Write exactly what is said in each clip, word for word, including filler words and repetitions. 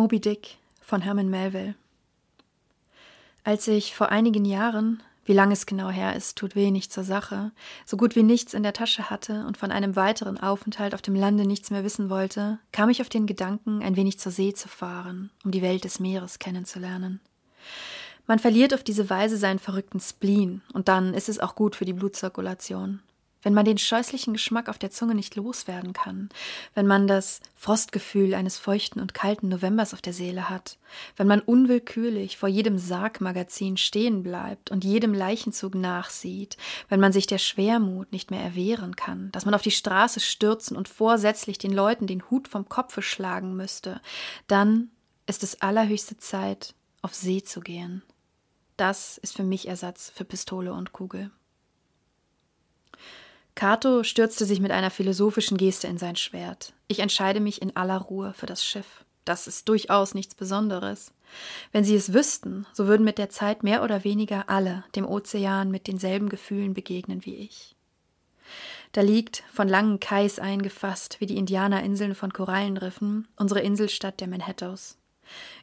Moby Dick von Hermann Melville. Als ich vor einigen Jahren, wie lange es genau her ist, tut wenig zur Sache, so gut wie nichts in der Tasche hatte und von einem weiteren Aufenthalt auf dem Lande nichts mehr wissen wollte, kam ich auf den Gedanken, ein wenig zur See zu fahren, um die Welt des Meeres kennenzulernen. Man verliert auf diese Weise seinen verrückten Spleen, und dann ist es auch gut für die Blutzirkulation. Wenn man den scheußlichen Geschmack auf der Zunge nicht loswerden kann, wenn man das Frostgefühl eines feuchten und kalten Novembers auf der Seele hat, wenn man unwillkürlich vor jedem Sargmagazin stehen bleibt und jedem Leichenzug nachsieht, wenn man sich der Schwermut nicht mehr erwehren kann, dass man auf die Straße stürzen und vorsätzlich den Leuten den Hut vom Kopfe schlagen müsste, dann ist es allerhöchste Zeit, auf See zu gehen. Das ist für mich Ersatz für Pistole und Kugel. Cato stürzte sich mit einer philosophischen Geste in sein Schwert. Ich entscheide mich in aller Ruhe für das Schiff. Das ist durchaus nichts Besonderes. Wenn sie es wüssten, so würden mit der Zeit mehr oder weniger alle dem Ozean mit denselben Gefühlen begegnen wie ich. Da liegt, von langen Kais eingefasst, wie die Indianerinseln von Korallenriffen, unsere Inselstadt der Manhattos.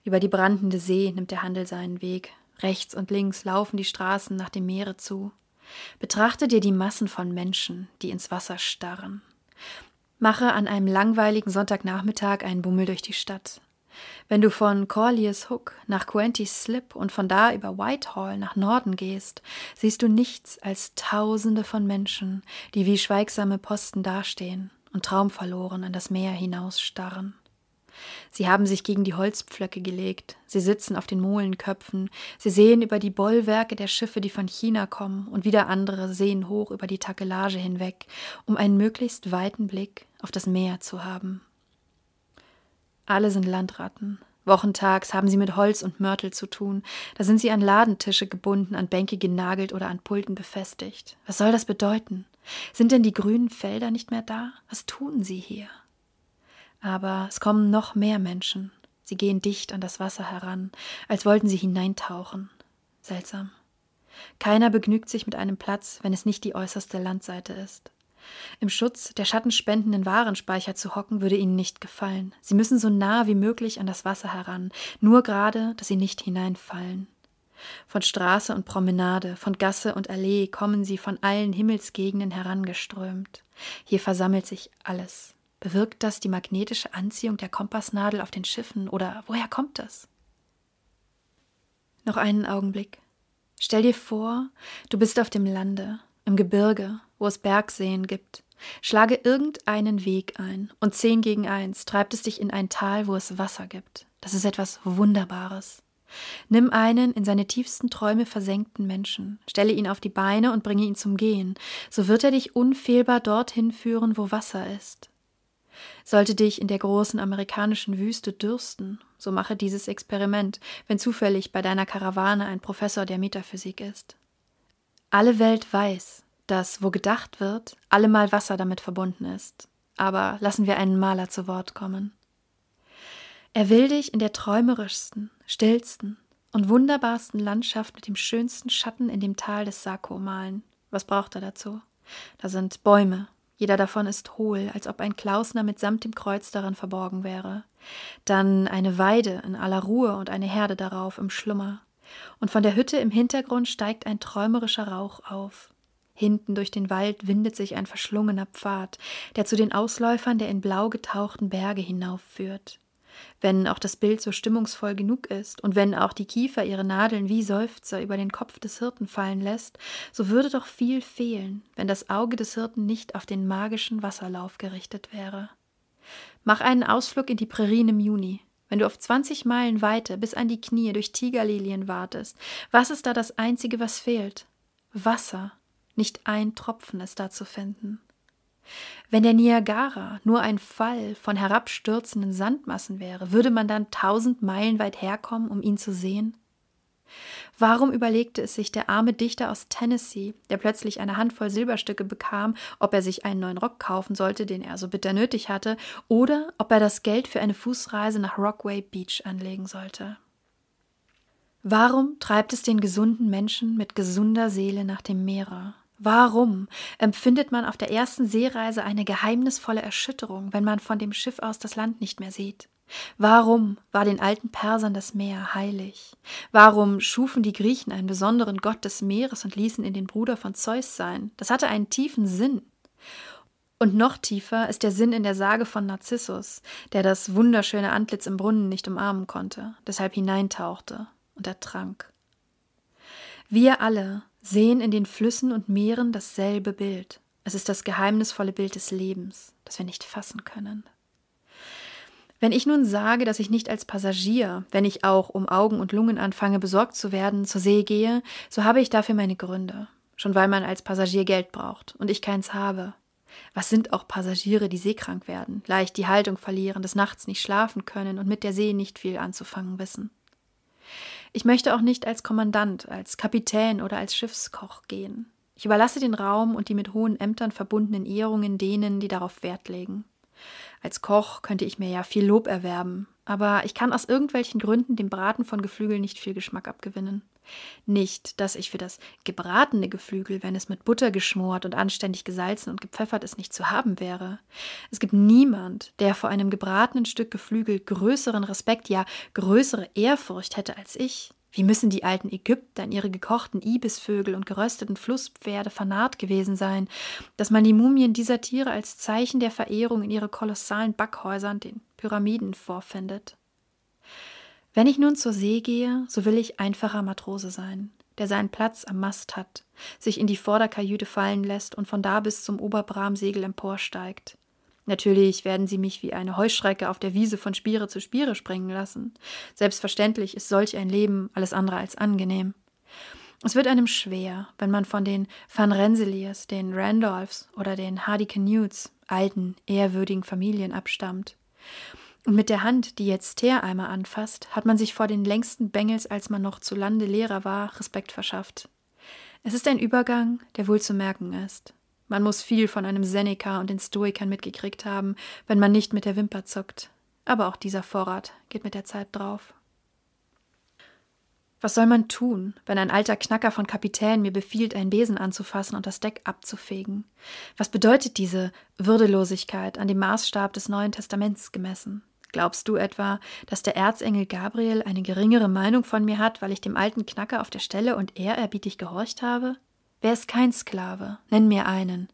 Über die brandende See nimmt der Handel seinen Weg. Rechts und links laufen die Straßen nach dem Meere zu. Betrachte dir die Massen von Menschen, die ins Wasser starren. Mache an einem langweiligen Sonntagnachmittag einen Bummel durch die Stadt. Wenn du von Corlears Hook nach Quentys Slip und von da über Whitehall nach Norden gehst, siehst du nichts als Tausende von Menschen, die wie schweigsame Posten dastehen und traumverloren an das Meer hinausstarren. Sie haben sich gegen die Holzpflöcke gelegt, sie sitzen auf den Molenköpfen, sie sehen über die Bollwerke der Schiffe, die von China kommen, und wieder andere sehen hoch über die Takelage hinweg, um einen möglichst weiten Blick auf das Meer zu haben. Alle sind Landratten. Wochentags haben sie mit Holz und Mörtel zu tun, da sind sie an Ladentische gebunden, an Bänke genagelt oder an Pulten befestigt. Was soll das bedeuten? Sind denn die grünen Felder nicht mehr da? Was tun sie hier? Aber es kommen noch mehr Menschen. Sie gehen dicht an das Wasser heran, als wollten sie hineintauchen. Seltsam. Keiner begnügt sich mit einem Platz, wenn es nicht die äußerste Landseite ist. Im Schutz der schattenspendenden Warenspeicher zu hocken, würde ihnen nicht gefallen. Sie müssen so nah wie möglich an das Wasser heran, nur gerade, dass sie nicht hineinfallen. Von Straße und Promenade, von Gasse und Allee kommen sie von allen Himmelsgegenden herangeströmt. Hier versammelt sich alles. Bewirkt das die magnetische Anziehung der Kompassnadel auf den Schiffen, oder woher kommt das? Noch einen Augenblick. Stell dir vor, du bist auf dem Lande, im Gebirge, wo es Bergseen gibt. Schlage irgendeinen Weg ein, und zehn gegen eins treibt es dich in ein Tal, wo es Wasser gibt. Das ist etwas Wunderbares. Nimm einen in seine tiefsten Träume versenkten Menschen, stelle ihn auf die Beine und bringe ihn zum Gehen. So wird er dich unfehlbar dorthin führen, wo Wasser ist. Sollte dich in der großen amerikanischen Wüste dürsten, so mache dieses Experiment, wenn zufällig bei deiner Karawane ein Professor der Metaphysik ist. Alle Welt weiß, dass, wo gedacht wird, allemal Wasser damit verbunden ist. Aber lassen wir einen Maler zu Wort kommen. Er will dich in der träumerischsten, stillsten und wunderbarsten Landschaft mit dem schönsten Schatten in dem Tal des Saco malen. Was braucht er dazu? Da sind Bäume. Jeder davon ist hohl, als ob ein Klausner mitsamt dem Kreuz darin verborgen wäre. Dann eine Weide in aller Ruhe und eine Herde darauf im Schlummer. Und von der Hütte im Hintergrund steigt ein träumerischer Rauch auf. Hinten durch den Wald windet sich ein verschlungener Pfad, der zu den Ausläufern der in blau getauchten Berge hinaufführt. Wenn auch das Bild so stimmungsvoll genug ist und wenn auch die Kiefer ihre Nadeln wie Seufzer über den Kopf des Hirten fallen lässt, so würde doch viel fehlen, wenn das Auge des Hirten nicht auf den magischen Wasserlauf gerichtet wäre. Mach einen Ausflug in die Prärien im Juni. Wenn du auf zwanzig Meilen Weite bis an die Knie durch Tigerlilien wartest, was ist da das Einzige, was fehlt? Wasser. Nicht ein Tropfen ist da zu finden. Wenn der Niagara nur ein Fall von herabstürzenden Sandmassen wäre, würde man dann tausend Meilen weit herkommen, um ihn zu sehen? Warum überlegte es sich der arme Dichter aus Tennessee, der plötzlich eine Handvoll Silberstücke bekam, ob er sich einen neuen Rock kaufen sollte, den er so bitter nötig hatte, oder ob er das Geld für eine Fußreise nach Rockaway Beach anlegen sollte? Warum treibt es den gesunden Menschen mit gesunder Seele nach dem Meere? Warum empfindet man auf der ersten Seereise eine geheimnisvolle Erschütterung, wenn man von dem Schiff aus das Land nicht mehr sieht? Warum war den alten Persern das Meer heilig? Warum schufen die Griechen einen besonderen Gott des Meeres und ließen ihn den Bruder von Zeus sein? Das hatte einen tiefen Sinn. Und noch tiefer ist der Sinn in der Sage von Narzissus, der das wunderschöne Antlitz im Brunnen nicht umarmen konnte, deshalb hineintauchte und ertrank. Wir alle sehen in den Flüssen und Meeren dasselbe Bild. Es ist das geheimnisvolle Bild des Lebens, das wir nicht fassen können. Wenn ich nun sage, dass ich nicht als Passagier, wenn ich auch um Augen und Lungen anfange, besorgt zu werden, zur See gehe, so habe ich dafür meine Gründe. Schon weil man als Passagier Geld braucht und ich keins habe. Was sind auch Passagiere, die seekrank werden, leicht die Haltung verlieren, des Nachts nicht schlafen können und mit der See nicht viel anzufangen wissen. Ich möchte auch nicht als Kommandant, als Kapitän oder als Schiffskoch gehen. Ich überlasse den Raum und die mit hohen Ämtern verbundenen Ehrungen denen, die darauf Wert legen. Als Koch könnte ich mir ja viel Lob erwerben, aber ich kann aus irgendwelchen Gründen dem Braten von Geflügel nicht viel Geschmack abgewinnen. Nicht, dass ich für das gebratene Geflügel, wenn es mit Butter geschmort und anständig gesalzen und gepfeffert ist, nicht zu haben wäre. Es gibt niemand, der vor einem gebratenen Stück Geflügel größeren Respekt, ja größere Ehrfurcht hätte als ich. Wie müssen die alten Ägypter in ihre gekochten Ibisvögel und gerösteten Flusspferde vernarrt gewesen sein, dass man die Mumien dieser Tiere als Zeichen der Verehrung in ihre kolossalen Backhäusern, den Pyramiden, vorfindet. Wenn ich nun zur See gehe, so will ich einfacher Matrose sein, der seinen Platz am Mast hat, sich in die Vorderkajüte fallen lässt und von da bis zum Oberbramsegel emporsteigt. Natürlich werden sie mich wie eine Heuschrecke auf der Wiese von Spiere zu Spiere springen lassen. Selbstverständlich ist solch ein Leben alles andere als angenehm. Es wird einem schwer, wenn man von den Van Rensseliers, den Randolphs oder den Hardy Canutes, alten, ehrwürdigen Familien abstammt. Und mit der Hand, die jetzt Teereimer anfasst, hat man sich vor den längsten Bengels, als man noch zu Lande Lehrer war, Respekt verschafft. Es ist ein Übergang, der wohl zu merken ist. Man muss viel von einem Seneca und den Stoikern mitgekriegt haben, wenn man nicht mit der Wimper zuckt. Aber auch dieser Vorrat geht mit der Zeit drauf. Was soll man tun, wenn ein alter Knacker von Kapitän mir befiehlt, einen Besen anzufassen und das Deck abzufegen? Was bedeutet diese Würdelosigkeit an dem Maßstab des Neuen Testaments gemessen? Glaubst du etwa, dass der Erzengel Gabriel eine geringere Meinung von mir hat, weil ich dem alten Knacker auf der Stelle und ehrerbietig gehorcht habe? Wer ist kein Sklave? Nenn mir einen.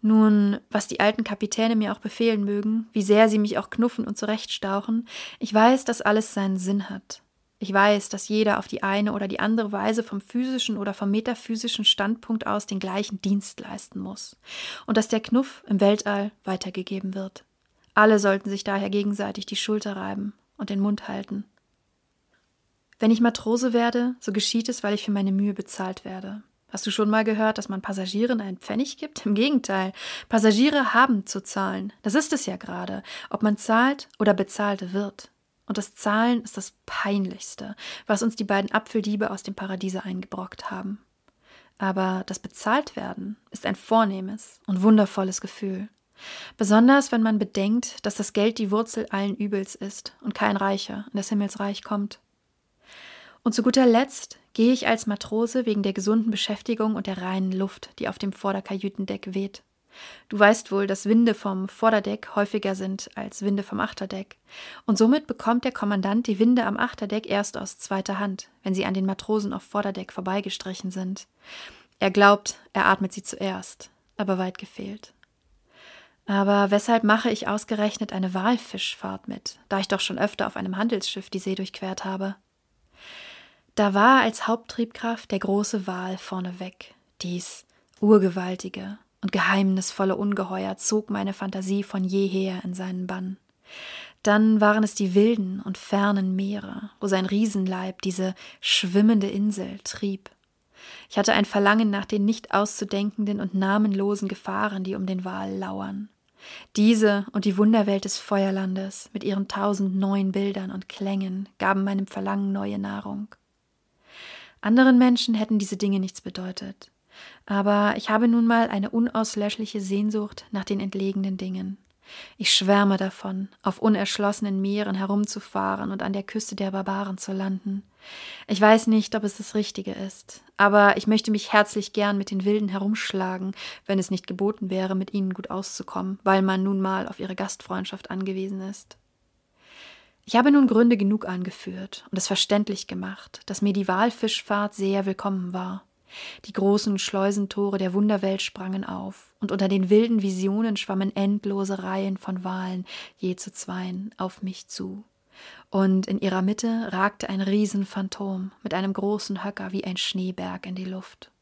Nun, was die alten Kapitäne mir auch befehlen mögen, wie sehr sie mich auch knuffen und zurechtstauchen, ich weiß, dass alles seinen Sinn hat. Ich weiß, dass jeder auf die eine oder die andere Weise vom physischen oder vom metaphysischen Standpunkt aus den gleichen Dienst leisten muss und dass der Knuff im Weltall weitergegeben wird. Alle sollten sich daher gegenseitig die Schulter reiben und den Mund halten. Wenn ich Matrose werde, so geschieht es, weil ich für meine Mühe bezahlt werde. Hast du schon mal gehört, dass man Passagieren einen Pfennig gibt? Im Gegenteil, Passagiere haben zu zahlen. Das ist es ja gerade, ob man zahlt oder bezahlt wird. Und das Zahlen ist das Peinlichste, was uns die beiden Apfeldiebe aus dem Paradiese eingebrockt haben. Aber das Bezahltwerden ist ein vornehmes und wundervolles Gefühl. Besonders, wenn man bedenkt, dass das Geld die Wurzel allen Übels ist und kein Reicher in das Himmelsreich kommt. Und zu guter Letzt gehe ich als Matrose wegen der gesunden Beschäftigung und der reinen Luft, die auf dem Vorderkajütendeck weht. Du weißt wohl, dass Winde vom Vorderdeck häufiger sind als Winde vom Achterdeck. Und somit bekommt der Kommandant die Winde am Achterdeck erst aus zweiter Hand, wenn sie an den Matrosen auf Vorderdeck vorbeigestrichen sind. Er glaubt, er atmet sie zuerst, aber weit gefehlt. Aber weshalb mache ich ausgerechnet eine Walfischfahrt mit, da ich doch schon öfter auf einem Handelsschiff die See durchquert habe? Da war als Haupttriebkraft der große Wal vorneweg. Dies urgewaltige und geheimnisvolle Ungeheuer zog meine Fantasie von jeher in seinen Bann. Dann waren es die wilden und fernen Meere, wo sein Riesenleib diese schwimmende Insel trieb. Ich hatte ein Verlangen nach den nicht auszudenkenden und namenlosen Gefahren, die um den Wal lauern. Diese und die Wunderwelt des Feuerlandes mit ihren tausend neuen Bildern und Klängen gaben meinem Verlangen neue Nahrung. Anderen Menschen hätten diese Dinge nichts bedeutet. Aber ich habe nun mal eine unauslöschliche Sehnsucht nach den entlegenen Dingen. Ich schwärme davon, auf unerschlossenen Meeren herumzufahren und an der Küste der Barbaren zu landen. Ich weiß nicht, ob es das Richtige ist, aber ich möchte mich herzlich gern mit den Wilden herumschlagen, wenn es nicht geboten wäre, mit ihnen gut auszukommen, weil man nun mal auf ihre Gastfreundschaft angewiesen ist. Ich habe nun Gründe genug angeführt und es verständlich gemacht, dass mir die Walfischfahrt sehr willkommen war. Die großen Schleusentore der Wunderwelt sprangen auf, und unter den wilden Visionen schwammen endlose Reihen von Walen, je zu zweien, auf mich zu. Und in ihrer Mitte ragte ein Riesenphantom mit einem großen Höcker wie ein Schneeberg in die Luft.